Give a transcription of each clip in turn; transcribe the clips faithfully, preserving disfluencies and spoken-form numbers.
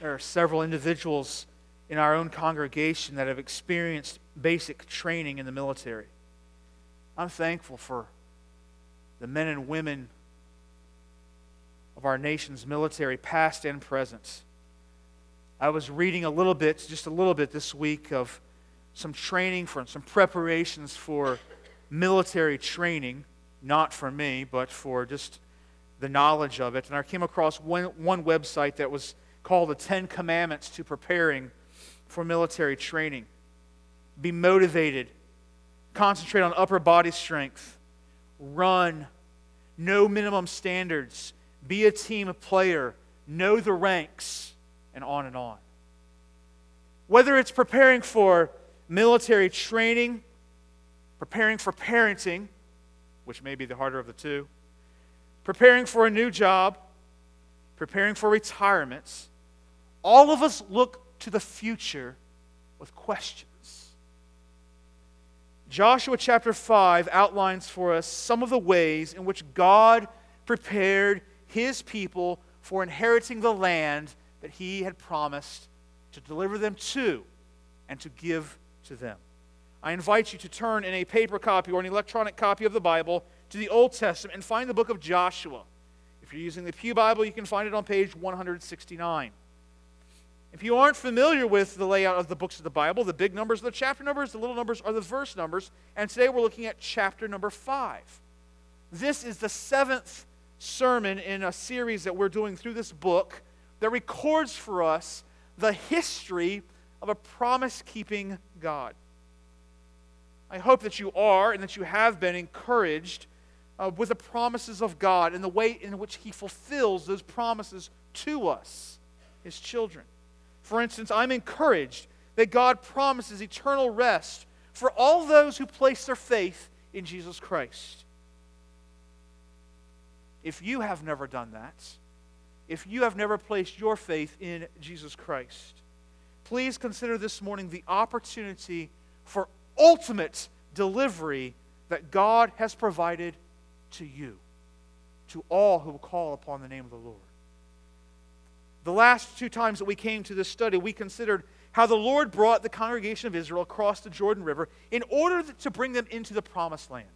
There are several individuals in our own congregation that have experienced basic training in the military. I'm thankful for the men and women of our nation's military, past and present. I was reading a little bit, just a little bit this week, of some training for, some preparations for military training, not for me, but for just the knowledge of it. And I came across one, one website that was called the Ten Commandments to Preparing for Military Training. Be motivated. Concentrate on upper body strength. Run. Know minimum standards. Be a team player. Know the ranks. And on and on. Whether it's preparing for military training, preparing for parenting, which may be the harder of the two, preparing for a new job, preparing for retirements, all of us look to the future with questions. Joshua chapter five outlines for us some of the ways in which God prepared His people for inheriting the land that He had promised to deliver them to and to give to them. I invite you to turn in a paper copy or an electronic copy of the Bible to the Old Testament and find the book of Joshua. If you're using the Pew Bible, you can find it on page one sixty-nine. If you aren't familiar with the layout of the books of the Bible, the big numbers are the chapter numbers, the little numbers are the verse numbers, and today we're looking at chapter number five. This is the seventh sermon in a series that we're doing through this book that records for us the history of a promise-keeping God. I hope that you are and that you have been encouraged uh, with the promises of God and the way in which He fulfills those promises to us, His children. For instance, I'm encouraged that God promises eternal rest for all those who place their faith in Jesus Christ. If you have never done that, if you have never placed your faith in Jesus Christ, please consider this morning the opportunity for ultimate delivery that God has provided to you, to all who will call upon the name of the Lord. The last two times that we came to this study, we considered how the Lord brought the congregation of Israel across the Jordan River in order to bring them into the promised land.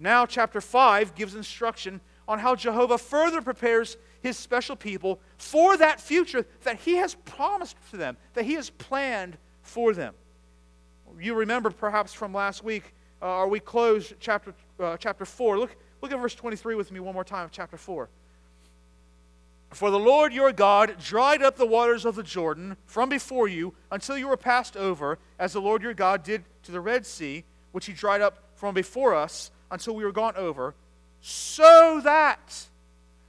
Now, chapter five gives instruction on how Jehovah further prepares His special people for that future that He has promised to them, that He has planned for them. You remember perhaps from last week, uh, we closed chapter uh, chapter four. Look, look at verse twenty-three with me one more time of chapter four. For the Lord your God dried up the waters of the Jordan from before you until you were passed over, as the Lord your God did to the Red Sea, which He dried up from before us until we were gone over, so that,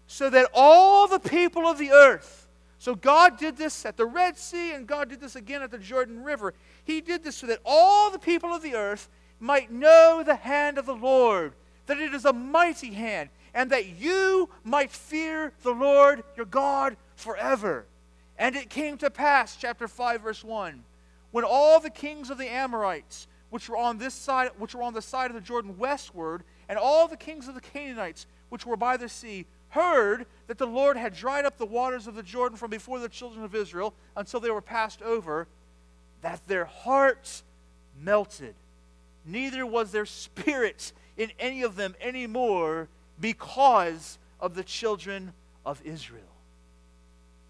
so that all the people of the earth, so God did this at the Red Sea and God did this again at the Jordan River. He did this so that all the people of the earth might know the hand of the Lord, that it is a mighty hand, and that you might fear the Lord your God forever. And it came to pass, chapter five, verse one, when all the kings of the Amorites, which were on this side, which were on the side of the Jordan westward, and all the kings of the Canaanites, which were by the sea, heard that the Lord had dried up the waters of the Jordan from before the children of Israel until they were passed over, that their hearts melted. Neither was their spirit in any of them any more because of the children of Israel.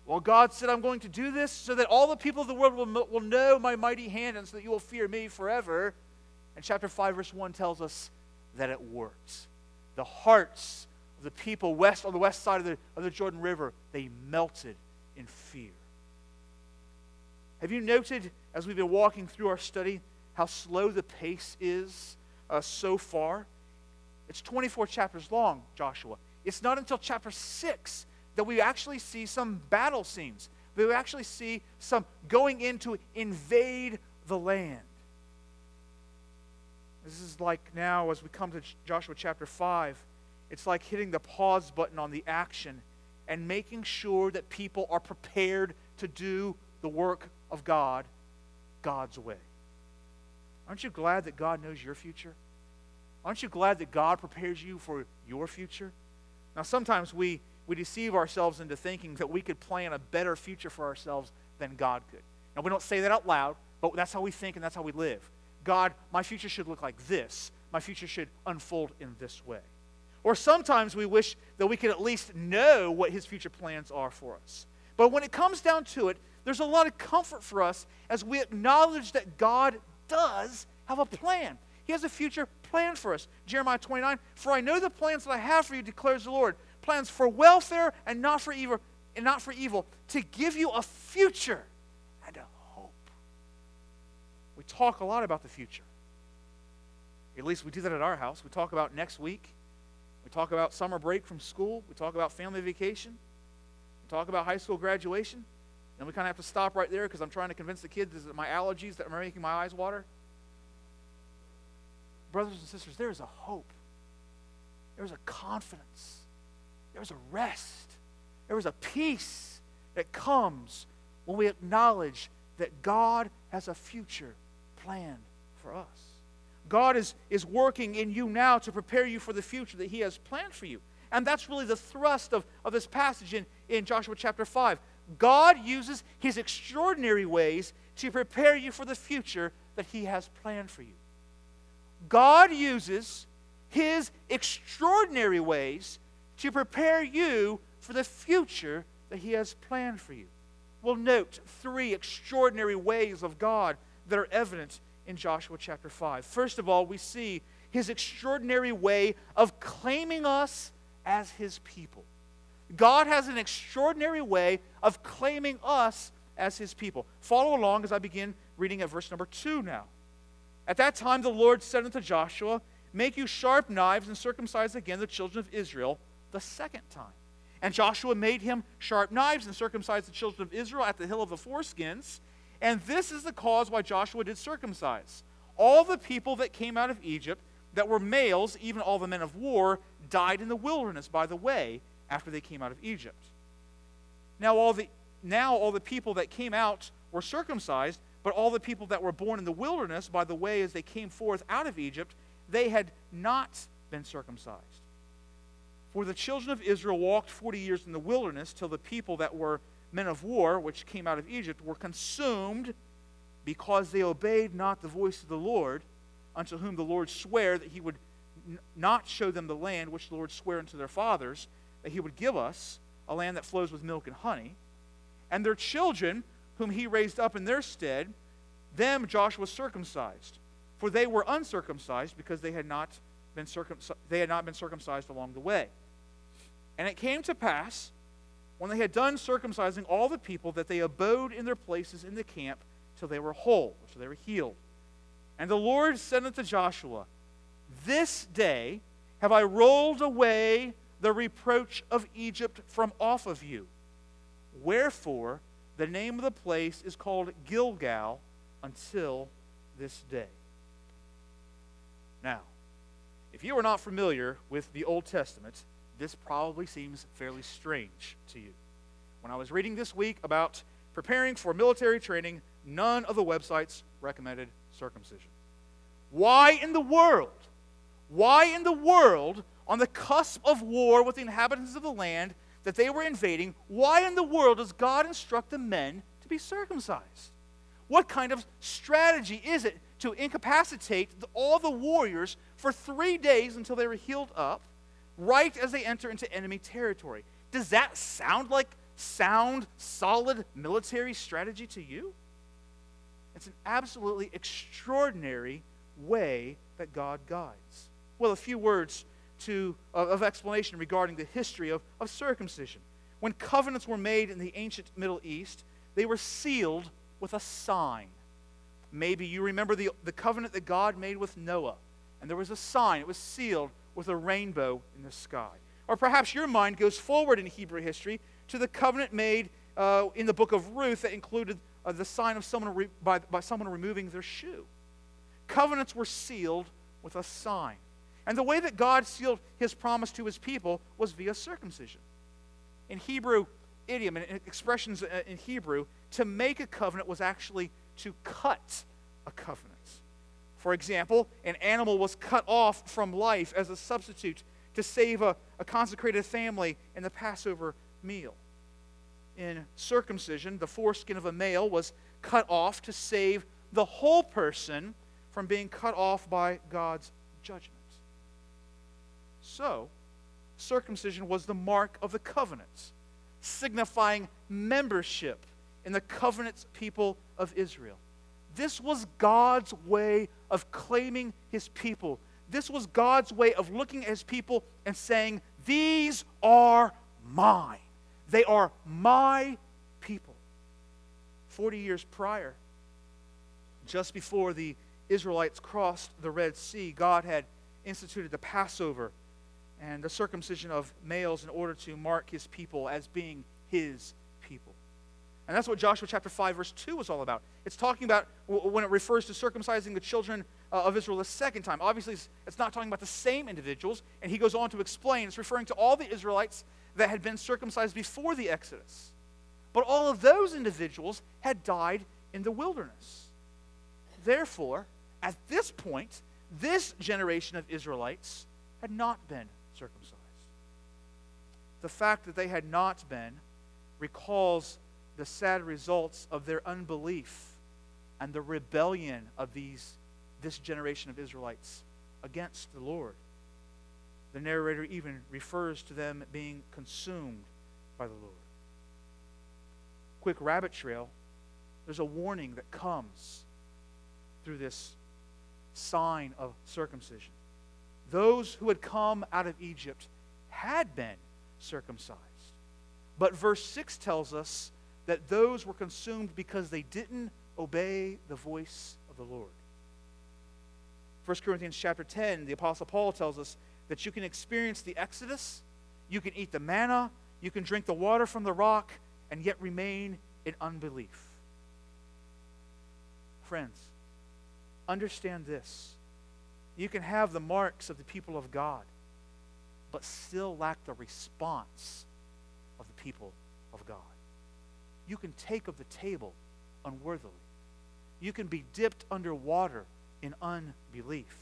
Well, God said, I'm going to do this so that all the people of the world will, will know my mighty hand, and so that you will fear me forever. And chapter five, verse one tells us that it worked. The hearts of the people west on the west side of the, of the Jordan River, they melted in fear. Have you noted, as we've been walking through our study, how slow the pace is uh, so far? It's twenty-four chapters long, Joshua. It's not until chapter six that we actually see some battle scenes. We actually see some going in to invade the land. This is like now, as we come to Joshua chapter five, it's like hitting the pause button on the action and making sure that people are prepared to do the work of God, God's way. Aren't you glad that God knows your future? Aren't you glad that God prepares you for your future? Now, sometimes we, we deceive ourselves into thinking that we could plan a better future for ourselves than God could. Now, we don't say that out loud, but that's how we think and that's how we live. God, my future should look like this. My future should unfold in this way. Or sometimes we wish that we could at least know what his future plans are for us. But when it comes down to it, there's a lot of comfort for us as we acknowledge that God does have a plan. He has a future plan for us. Jeremiah twenty-nine, for I know the plans that I have for you, declares the Lord, plans for welfare and not for evil, and not for evil, to give you a future and a hope. We talk a lot about the future. At least we do that at our house. We talk about next week. We talk about summer break from school. We talk about family vacation. We talk about high school graduation. Then we kind of have to stop right there because I'm trying to convince the kids that my allergies that are making my eyes water. Brothers and sisters, there is a hope. There is a confidence. There is a rest. There is a peace that comes when we acknowledge that God has a future planned for us. God is, is working in you now to prepare you for the future that he has planned for you. And that's really the thrust of, of this passage in, in Joshua chapter five. God uses his extraordinary ways to prepare you for the future that he has planned for you. God uses his extraordinary ways to prepare you for the future that he has planned for you. We'll note three extraordinary ways of God that are evident in Joshua chapter five. First of all, we see his extraordinary way of claiming us as his people. God has an extraordinary way of claiming us as his people. Follow along as I begin reading at verse number two now. At that time the Lord said unto Joshua, make you sharp knives and circumcise again the children of Israel the second time. And Joshua made him sharp knives and circumcised the children of Israel at the hill of the foreskins. And this is the cause why Joshua did circumcise. All the people that came out of Egypt that were males, even all the men of war, died in the wilderness by the way after they came out of Egypt. Now all the now all the people that came out were circumcised, but all the people that were born in the wilderness by the way as they came forth out of Egypt, they had not been circumcised. For the children of Israel walked forty years in the wilderness till the people that were men of war, which came out of Egypt, were consumed because they obeyed not the voice of the Lord, unto whom the Lord sware that he would n- not show them the land which the Lord sware unto their fathers, that he would give us, a land that flows with milk and honey. And their children, whom he raised up in their stead, them Joshua circumcised, for they were uncircumcised because they had not been circumc- they had not been circumcised along the way. And it came to pass, when they had done circumcising all the people, that they abode in their places in the camp till they were whole, till they were healed. And the Lord said unto Joshua, this day have I rolled away the reproach of Egypt from off of you. Wherefore the name of the place is called Gilgal until this day. Now, if you are not familiar with the Old Testament, this probably seems fairly strange to you. When I was reading this week about preparing for military training, none of the websites recommended circumcision. Why in the world, why in the world, on the cusp of war with the inhabitants of the land that they were invading, why in the world does God instruct the men to be circumcised? What kind of strategy is it to incapacitate all the warriors for three days until they were healed up, right as they enter into enemy territory? Does that sound like sound, solid military strategy to you? It's an absolutely extraordinary way that God guides. Well, a few words to, of, of explanation regarding the history of, of circumcision. When covenants were made in the ancient Middle East, they were sealed with a sign. Maybe you remember the, the covenant that God made with Noah, and there was a sign. It was sealed with a rainbow in the sky. Or perhaps your mind goes forward in Hebrew history to the covenant made uh, in the book of Ruth that included uh, the sign of someone re- by, by someone removing their shoe. Covenants were sealed with a sign. And the way that God sealed his promise to his people was via circumcision. In Hebrew idiom and expressions in Hebrew, to make a covenant was actually to cut a covenant. For example, an animal was cut off from life as a substitute to save a, a consecrated family in the Passover meal. In circumcision, the foreskin of a male was cut off to save the whole person from being cut off by God's judgment. So, circumcision was the mark of the covenants, signifying membership in the covenant's people of Israel. This was God's way of claiming his people. This was God's way of looking at his people and saying, these are mine. They are my people. Forty years prior, just before the Israelites crossed the Red Sea, God had instituted the Passover and the circumcision of males in order to mark his people as being his people. And that's what Joshua chapter five, verse two was all about. It's talking about when it refers to circumcising the children of Israel a second time. Obviously, it's not talking about the same individuals. And he goes on to explain, it's referring to all the Israelites that had been circumcised before the Exodus. But all of those individuals had died in the wilderness. Therefore, at this point, this generation of Israelites had not been circumcised. The fact that they had not been recalls the sad results of their unbelief and the rebellion of these this generation of Israelites against the Lord. The narrator even refers to them being consumed by the Lord. Quick rabbit trail. There's a warning that comes through this sign of circumcision. Those who had come out of Egypt had been circumcised. But verse six tells us that those were consumed because they didn't obey the voice of the Lord. First Corinthians chapter ten, the Apostle Paul tells us that you can experience the Exodus, you can eat the manna, you can drink the water from the rock, and yet remain in unbelief. Friends, understand this. You can have the marks of the people of God, but still lack the response of the people of God. You can take of the table unworthily. You can be dipped under water in unbelief.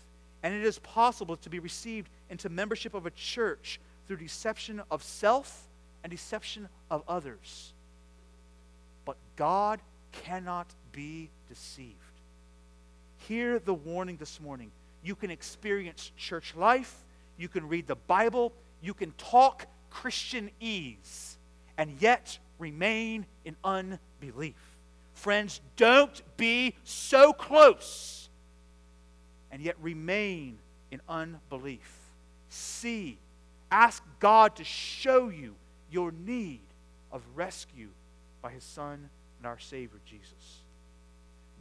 And it is possible to be received into membership of a church through deception of self and deception of others. But God cannot be deceived. Hear the warning this morning. You can experience church life, you can read the Bible, you can talk Christianese, and yet remain in unbelief. Friends, don't be so close and yet remain in unbelief. See, ask God to show you your need of rescue by his Son and our Savior, Jesus.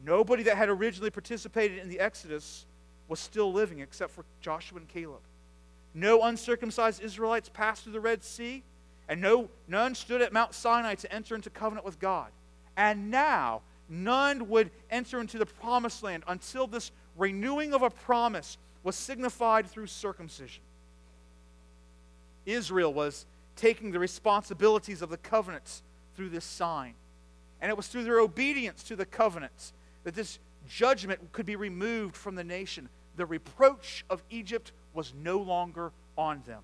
Nobody that had originally participated in the Exodus was still living except for Joshua and Caleb. No uncircumcised Israelites passed through the Red Sea, and no none stood at Mount Sinai to enter into covenant with God. And now, none would enter into the promised land until this renewing of a promise was signified through circumcision. Israel was taking the responsibilities of the covenants through this sign. And it was through their obedience to the covenants that this judgment could be removed from the nation. The reproach of Egypt was no longer on them.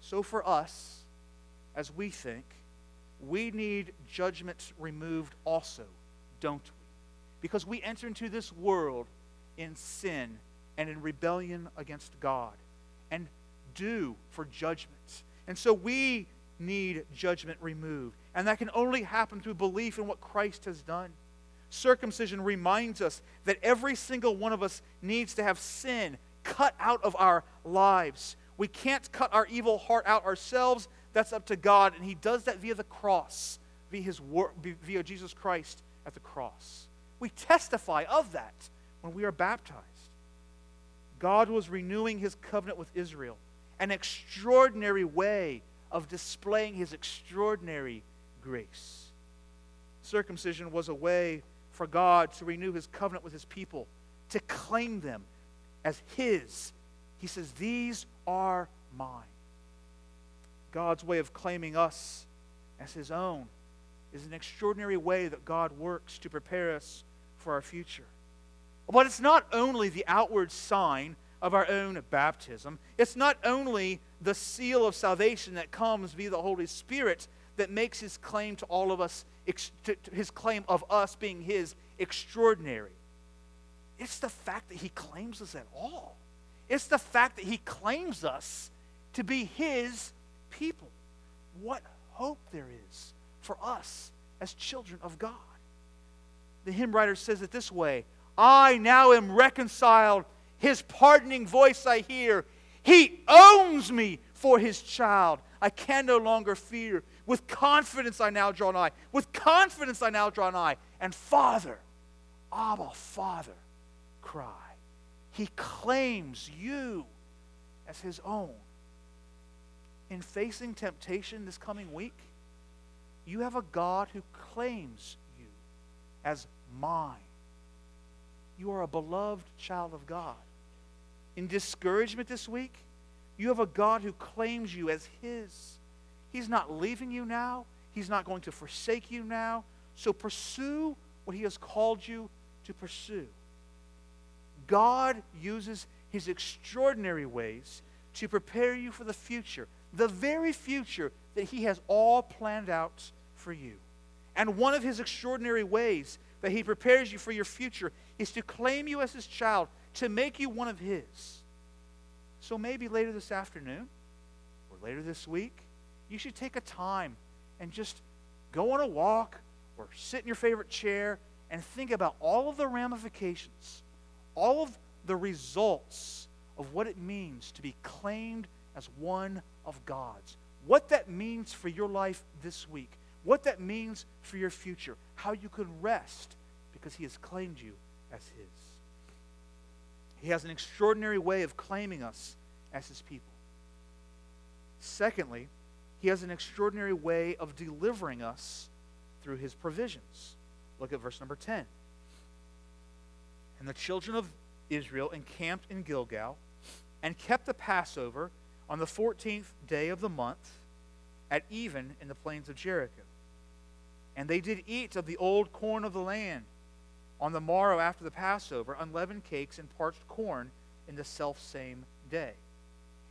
So for us, as we think, we need judgments removed also, don't we? Because we enter into this world in sin and in rebellion against God and due for judgments. And so we need judgment removed. And that can only happen through belief in what Christ has done. Circumcision reminds us that every single one of us needs to have sin cut out of our lives. We can't cut our evil heart out ourselves. That's up to God. And he does that via the cross, via, his wor- via Jesus Christ at the cross. We testify of that when we are baptized. God was renewing his covenant with Israel, an extraordinary way of displaying his extraordinary grace. Circumcision was a way for God to renew his covenant with his people, to claim them as his. He says, these are mine. God's way of claiming us as his own is an extraordinary way that God works to prepare us for our future. But it's not only the outward sign of our own baptism. It's not only the seal of salvation that comes via the Holy Spirit that makes his claim to all of us, his claim of us being his, extraordinary. It's the fact that he claims us at all. It's the fact that he claims us to be his people. What hope there is for us as children of God. The hymn writer says it this way, I now am reconciled, his pardoning voice I hear. He owns me for his child. I can no longer fear. With confidence I now draw nigh. With confidence I now draw nigh. And Father, Abba, Father, cry. He claims you as his own. In facing temptation this coming week, you have a God who claims you as mine. You are a beloved child of God. In discouragement this week, you have a God who claims you as his. He's not leaving you now. He's not going to forsake you now. So pursue what he has called you to pursue. God uses his extraordinary ways to prepare you for the future, the very future that he has all planned out for you. And one of his extraordinary ways that he prepares you for your future is to claim you as his child, to make you one of his. So maybe later this afternoon or later this week, you should take a time and just go on a walk or sit in your favorite chair and think about all of the ramifications, all of the results of what it means to be claimed as one of God's. What that means for your life this week. What that means for your future. How you can rest because he has claimed you as his. He has an extraordinary way of claiming us as his people. Secondly, he has an extraordinary way of delivering us through his provisions. Look at verse number ten. And the children of Israel encamped in Gilgal and kept the Passover on the fourteenth day of the month at even in the plains of Jericho. And they did eat of the old corn of the land on the morrow after the Passover, unleavened cakes and parched corn in the selfsame day.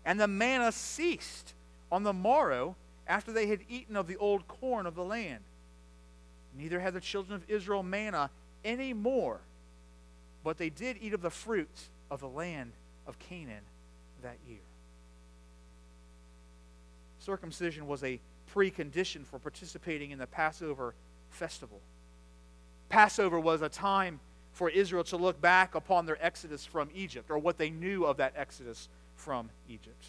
And the manna ceased on the morrow after they had eaten of the old corn of the land. Neither had the children of Israel manna any more, but they did eat of the fruit of the land of Canaan that year. Circumcision was a precondition for participating in the Passover festival. Passover was a time for Israel to look back upon their exodus from Egypt, or what they knew of that exodus from Egypt.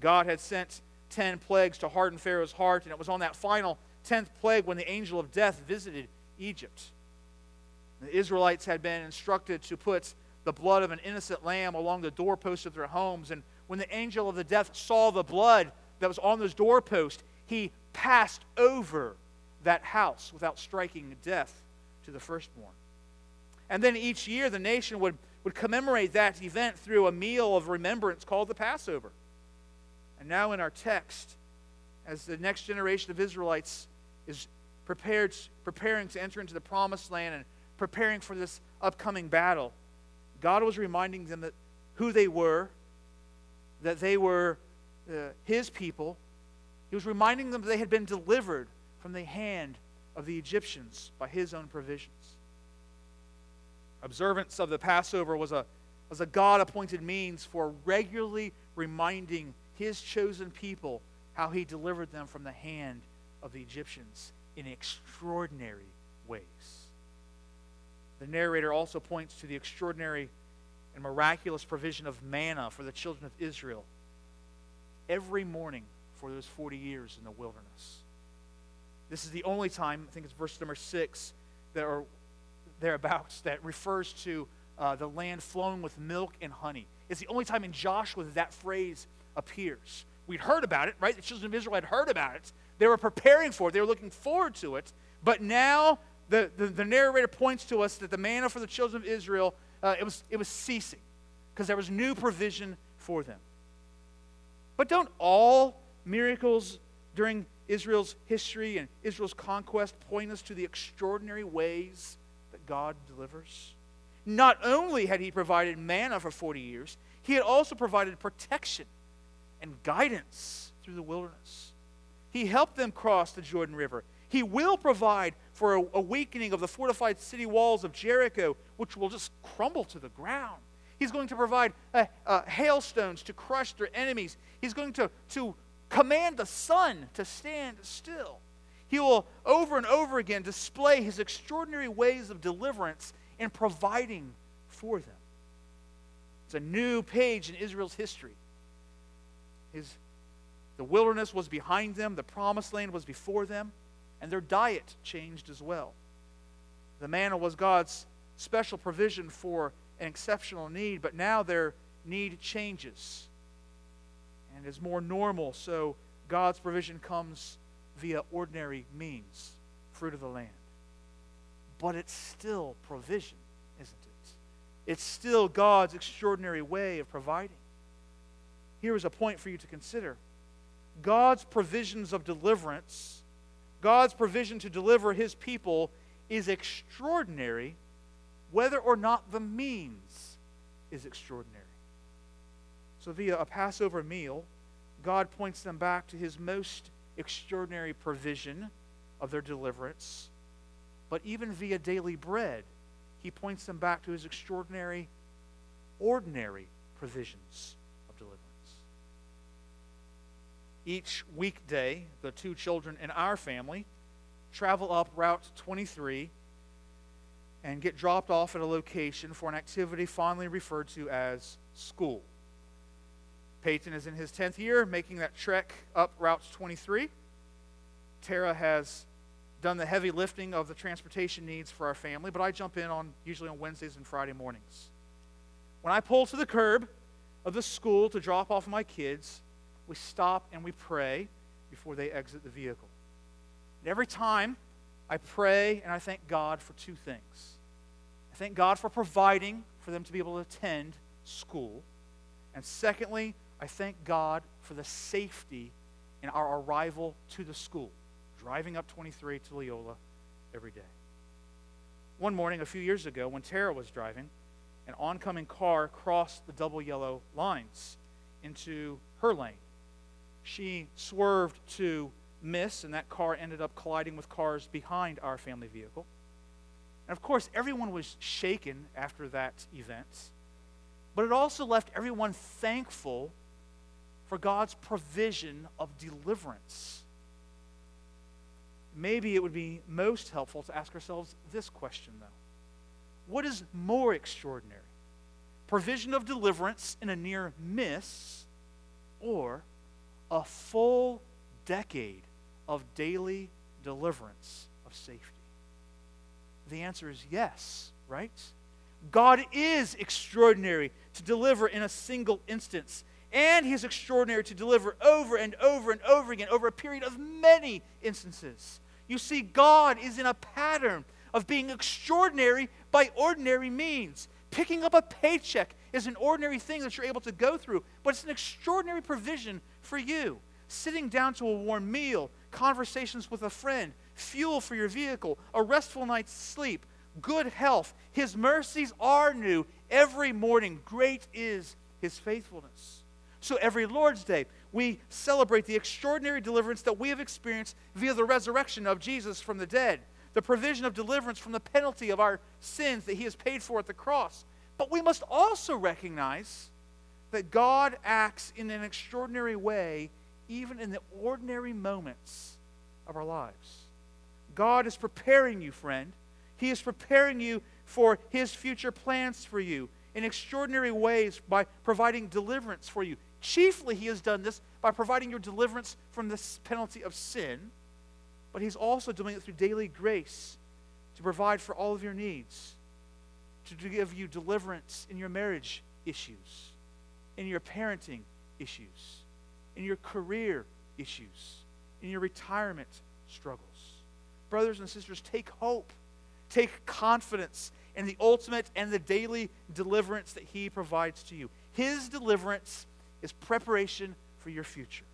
God had sent ten plagues to harden Pharaoh's heart, and it was on that final tenth plague when the angel of death visited Egypt. The Israelites had been instructed to put the blood of an innocent lamb along the doorposts of their homes. And when the angel of the death saw the blood that was on those doorposts, he passed over that house without striking death to the firstborn. And then each year the nation would, would commemorate that event through a meal of remembrance called the Passover. And now in our text, as the next generation of Israelites is prepared, preparing to enter into the promised land and preparing for this upcoming battle, God was reminding them that who they were, that they were uh, his people. He was reminding them that they had been delivered from the hand of the Egyptians by his own provisions. Observance of the Passover was a, was a God-appointed means for regularly reminding his chosen people how he delivered them from the hand of the Egyptians in extraordinary ways. The narrator also points to the extraordinary and miraculous provision of manna for the children of Israel every morning for those forty years in the wilderness. This is the only time, I think it's verse number six, that or thereabouts, that refers to uh, the land flowing with milk and honey. It's the only time in Joshua that, that phrase appears. We'd heard about it, right? The children of Israel had heard about it. They were preparing for it. They were looking forward to it. But now, The, the, the narrator points to us that the manna for the children of Israel, uh, it was, it was ceasing because there was new provision for them. But don't all miracles during Israel's history and Israel's conquest point us to the extraordinary ways that God delivers? Not only had he provided manna for forty years, he had also provided protection and guidance through the wilderness. He helped them cross the Jordan River. He will provide for a, a weakening of the fortified city walls of Jericho, which will just crumble to the ground. He's going to provide uh, uh, hailstones to crush their enemies. He's going to, to command the sun to stand still. He will over and over again display his extraordinary ways of deliverance in providing for them. It's a new page in Israel's history. His, the wilderness was behind them, the promised land was before them, and their diet changed as well. The manna was God's special provision for an exceptional need, but now their need changes and is more normal, so God's provision comes via ordinary means, fruit of the land. But it's still provision, isn't it? It's still God's extraordinary way of providing. Here is a point for you to consider. God's provisions of deliverance, God's provision to deliver his people, is extraordinary whether or not the means is extraordinary. So via a Passover meal, God points them back to his most extraordinary provision of their deliverance. But even via daily bread, he points them back to his extraordinary, ordinary provisions of deliverance. Each weekday, the two children in our family travel up Route twenty-three and get dropped off at a location for an activity fondly referred to as school. Peyton is in his tenth year, making that trek up Route twenty-three. Tara has done the heavy lifting of the transportation needs for our family, but I jump in on usually on Wednesdays and Friday mornings. When I pull to the curb of the school to drop off my kids, we stop and we pray before they exit the vehicle. And every time, I pray and I thank God for two things. I thank God for providing for them to be able to attend school. And secondly, I thank God for the safety in our arrival to the school, driving up twenty-three to Leola every day. One morning a few years ago when Tara was driving, an oncoming car crossed the double yellow lines into her lane. She swerved to miss, and that car ended up colliding with cars behind our family vehicle. And of course, everyone was shaken after that event, but it also left everyone thankful for God's provision of deliverance. Maybe it would be most helpful to ask ourselves this question, though. What is more extraordinary? Provision of deliverance in a near miss, or a full decade of daily deliverance of safety? The answer is yes, right? God is extraordinary to deliver in a single instance, and he's extraordinary to deliver over and over and over again over a period of many instances. You see, God is in a pattern of being extraordinary by ordinary means. Picking up a paycheck is an ordinary thing that you're able to go through, but it's an extraordinary provision for you. Sitting down to a warm meal, conversations with a friend, fuel for your vehicle, a restful night's sleep, good health. His mercies are new every morning. Great is his faithfulness. So every Lord's Day, we celebrate the extraordinary deliverance that we have experienced via the resurrection of Jesus from the dead, the provision of deliverance from the penalty of our sins that he has paid for at the cross. But we must also recognize that God acts in an extraordinary way even in the ordinary moments of our lives. God is preparing you, friend. He is preparing you for his future plans for you in extraordinary ways by providing deliverance for you. Chiefly, he has done this by providing your deliverance from the penalty of sin, but he's also doing it through daily grace to provide for all of your needs, to give you deliverance in your marriage issues, in your parenting issues, in your career issues, in your retirement struggles. Brothers and sisters, take hope. Take confidence in the ultimate and the daily deliverance that he provides to you. His deliverance is preparation for your future.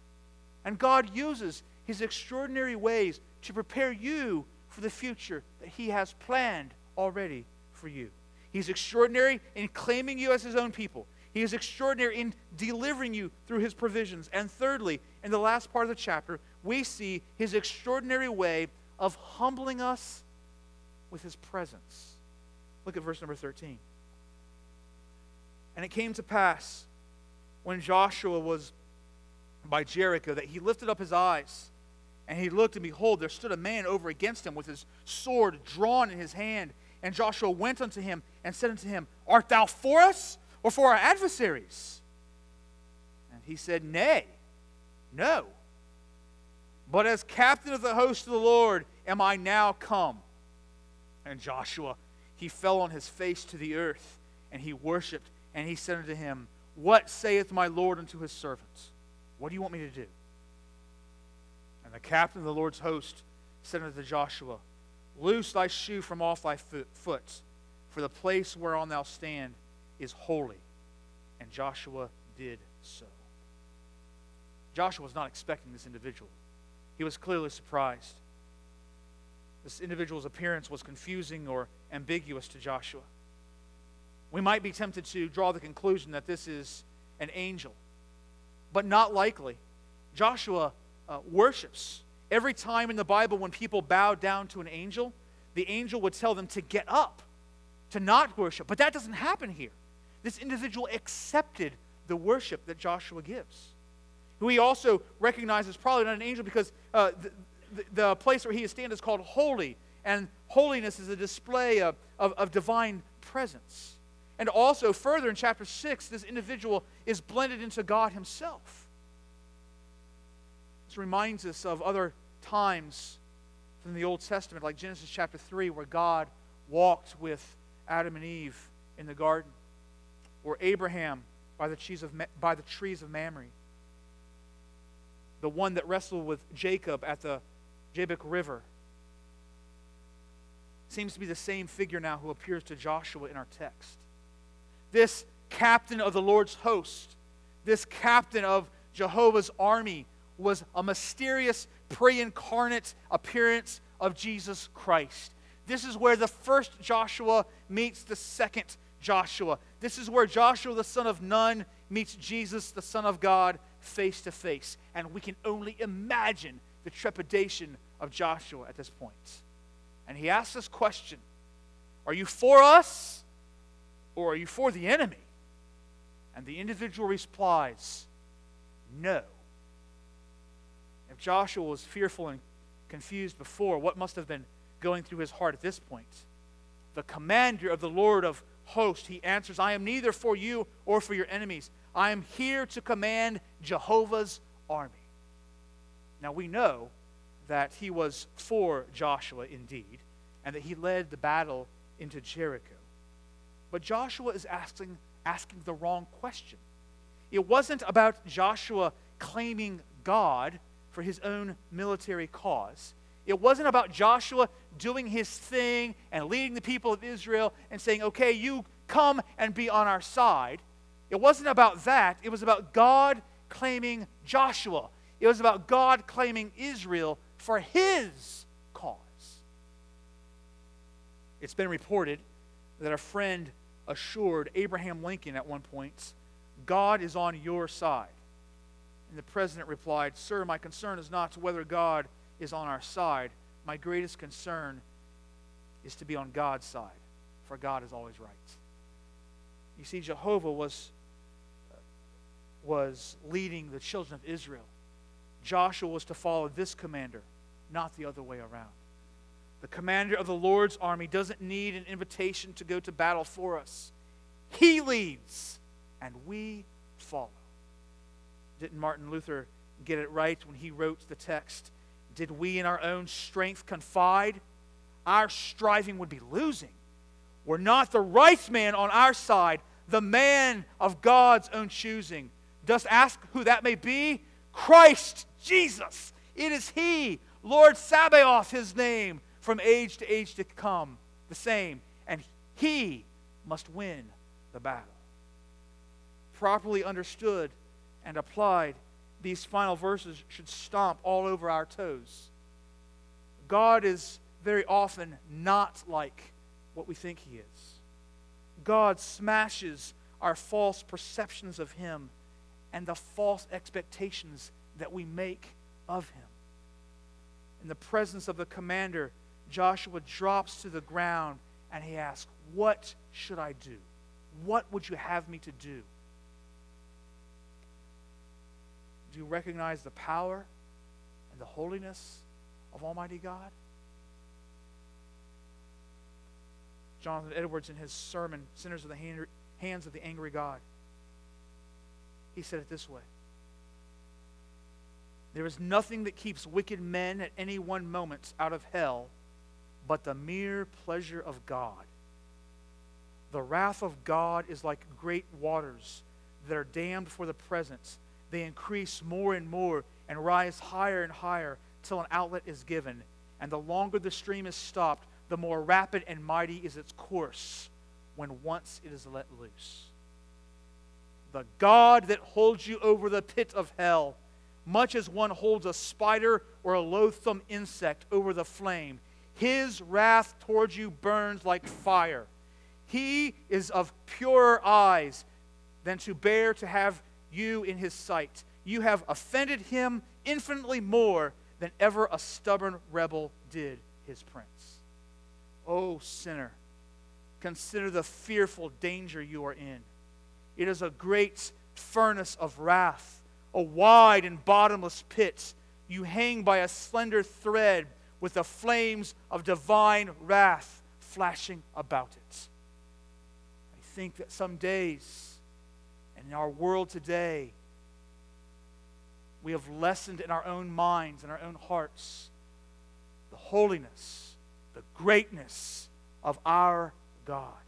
And God uses his extraordinary ways to prepare you for the future that he has planned already for you. He's extraordinary in claiming you as his own people. He is extraordinary in delivering you through his provisions. And thirdly, in the last part of the chapter, we see his extraordinary way of humbling us with his presence. Look at verse number thirteen. And it came to pass when Joshua was by Jericho that he lifted up his eyes and he looked, and behold, there stood a man over against him with his sword drawn in his hand. And Joshua went unto him and said unto him, Art thou for us or for our adversaries? And he said, Nay, no. But as captain of the host of the Lord am I now come. And Joshua, he fell on his face to the earth, and he worshipped, and he said unto him, What saith my Lord unto his servants? What do you want me to do? And the captain of the Lord's host said unto Joshua, Loose thy shoe from off thy foot, for the place whereon thou stand is holy. And Joshua did so. Joshua was not expecting this individual. He was clearly surprised. This individual's appearance was confusing or ambiguous to Joshua. We might be tempted to draw the conclusion that this is an angel, but not likely. Joshua uh, worships. Every time in the Bible when people bow down to an angel, the angel would tell them to get up, to not worship. But that doesn't happen here. This individual accepted the worship that Joshua gives, who he also recognizes probably not an angel because uh, the, the, the place where he is standing is called holy, and holiness is a display of, of, of divine presence. And also further in chapter six, this individual is blended into God himself. This reminds us of other times from the Old Testament, like Genesis chapter three, where God walked with Adam and Eve in the garden, or Abraham by the trees of, by the trees of Mamre, the one that wrestled with Jacob at the Jabbok River. Seems to be the same figure now who appears to Joshua in our text. This captain of the Lord's host, this captain of Jehovah's army, was a mysterious pre-incarnate appearance of Jesus Christ. This is where the first Joshua meets the second Joshua. This is where Joshua the son of Nun meets Jesus the Son of God face to face. And we can only imagine the trepidation of Joshua at this point. And he asks this question, are you for us or are you for the enemy? And the individual replies, no. If Joshua was fearful and confused before, what must have been going through his heart at this point? The commander of the Lord of hosts, he answers, I am neither for you or for your enemies. I am here to command Jehovah's army. Now we know that he was for Joshua indeed, and that he led the battle into Jericho. But Joshua is asking, asking the wrong question. It wasn't about Joshua claiming God for his own military cause. It wasn't about Joshua doing his thing and leading the people of Israel and saying, okay, you come and be on our side. It wasn't about that. It was about God claiming Joshua. It was about God claiming Israel for his cause. It's been reported that a friend assured Abraham Lincoln at one point, God is on your side. And the president replied, Sir, my concern is not whether God is on our side. My greatest concern is to be on God's side, for God is always right. You see, Jehovah was, was leading the children of Israel. Joshua was to follow this commander, not the other way around. The commander of the Lord's army doesn't need an invitation to go to battle for us. He leads, and we follow. Didn't Martin Luther get it right when he wrote the text? Did we in our own strength confide? Our striving would be losing. Were not the right man on our side, the man of God's own choosing? Dost ask who that may be? Christ Jesus. It is he, Lord Sabaoth, his name, from age to age to come, the same. And he must win the battle. Properly understood and applied, these final verses should stomp all over our toes. God is very often not like what we think he is. God smashes our false perceptions of him and the false expectations that we make of him. In the presence of the commander, Joshua drops to the ground and he asks, "What should I do? What would you have me to do?" Do you recognize the power and the holiness of Almighty God? Jonathan Edwards, in his sermon, Sinners of the Hands of the Angry God, he said it this way: "There is nothing that keeps wicked men at any one moment out of hell but the mere pleasure of God. The wrath of God is like great waters that are dammed for the present. They increase more and more and rise higher and higher till an outlet is given. And the longer the stream is stopped, the more rapid and mighty is its course when once it is let loose. The God that holds you over the pit of hell, much as one holds a spider or a loathsome insect over the flame, his wrath towards you burns like fire. He is of purer eyes than to bear to have you in his sight. You have offended him infinitely more than ever a stubborn rebel did his prince. O sinner, consider the fearful danger you are in. It is a great furnace of wrath, a wide and bottomless pit. You hang by a slender thread with the flames of divine wrath flashing about it." I think that some days, and in our world today, we have lessened in our own minds and our own hearts the holiness, the greatness of our God.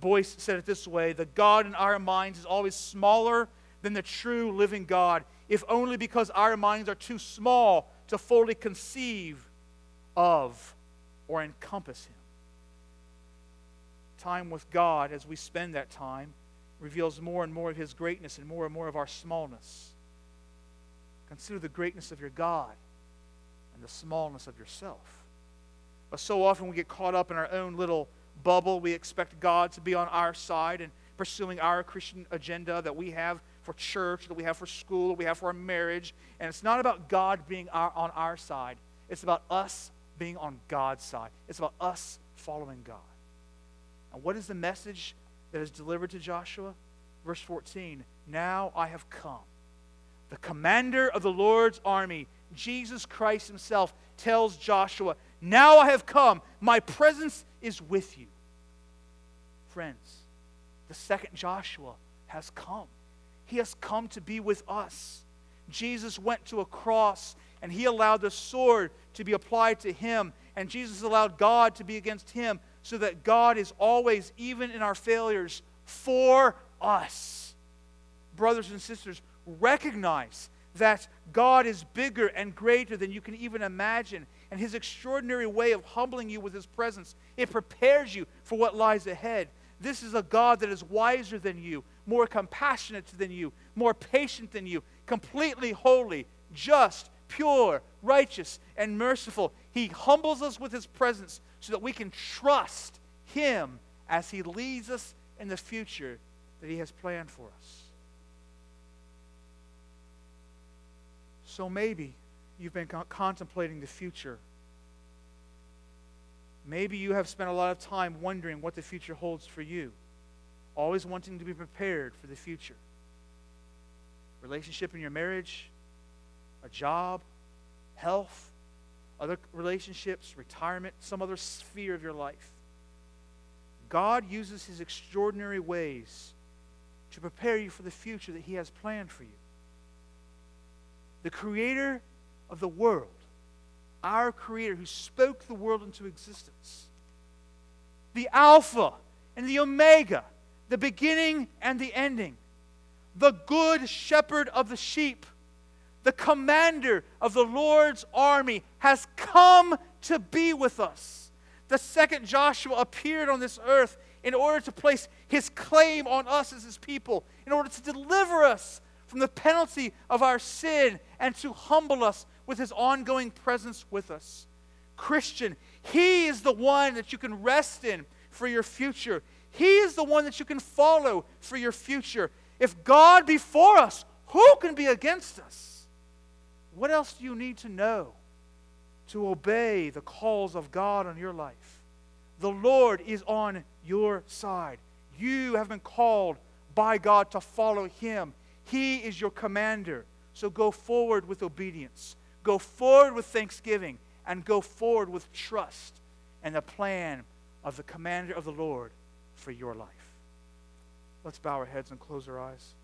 Boyce said it this way: "The God in our minds is always smaller than the true living God, if only because our minds are too small to fully conceive of or encompass him." Time with God, as we spend that time, reveals more and more of his greatness and more and more of our smallness. Consider the greatness of your God and the smallness of yourself. But so often we get caught up in our own little bubble. We expect God to be on our side and pursuing our Christian agenda that we have for church, that we have for school, that we have for our marriage. And it's not about God being our, on our side. It's about us being on God's side. It's about us following God. And what is the message that is delivered to Joshua? Verse fourteen, "Now I have come." The commander of the Lord's army, Jesus Christ himself, tells Joshua, "Now I have come. My presence is with you." Friends, the second Joshua has come. He has come to be with us. Jesus went to a cross and he allowed the sword to be applied to him, and Jesus allowed God to be against him, so that God is always, even in our failures, for us. Brothers and sisters, recognize that God is bigger and greater than you can even imagine, and his extraordinary way of humbling you with his presence, it prepares you for what lies ahead. This is a God that is wiser than you, more compassionate than you, more patient than you, completely holy, just, pure, righteous, and merciful. He humbles us with his presence so that we can trust him as he leads us in the future that he has planned for us. So maybe you've been con- contemplating the future. Maybe you have spent a lot of time wondering what the future holds for you, always wanting to be prepared for the future. Relationship in your marriage, a job, health, other relationships, retirement, some other sphere of your life. God uses his extraordinary ways to prepare you for the future that he has planned for you. The creator of the world, our creator who spoke the world into existence, the Alpha and the Omega, the beginning and the ending, the good shepherd of the sheep, the commander of the Lord's army, has come to be with us. The second Joshua appeared on this earth in order to place his claim on us as his people, in order to deliver us from the penalty of our sin and to humble us with his ongoing presence with us. Christian, he is the one that you can rest in for your future. He is the one that you can follow for your future. If God be for us, who can be against us? What else do you need to know to obey the calls of God on your life? The Lord is on your side. You have been called by God to follow Him. He is your commander. So go forward with obedience. Go forward with thanksgiving. And go forward with trust and the plan of the commander of the Lord for your life. Let's bow our heads and close our eyes.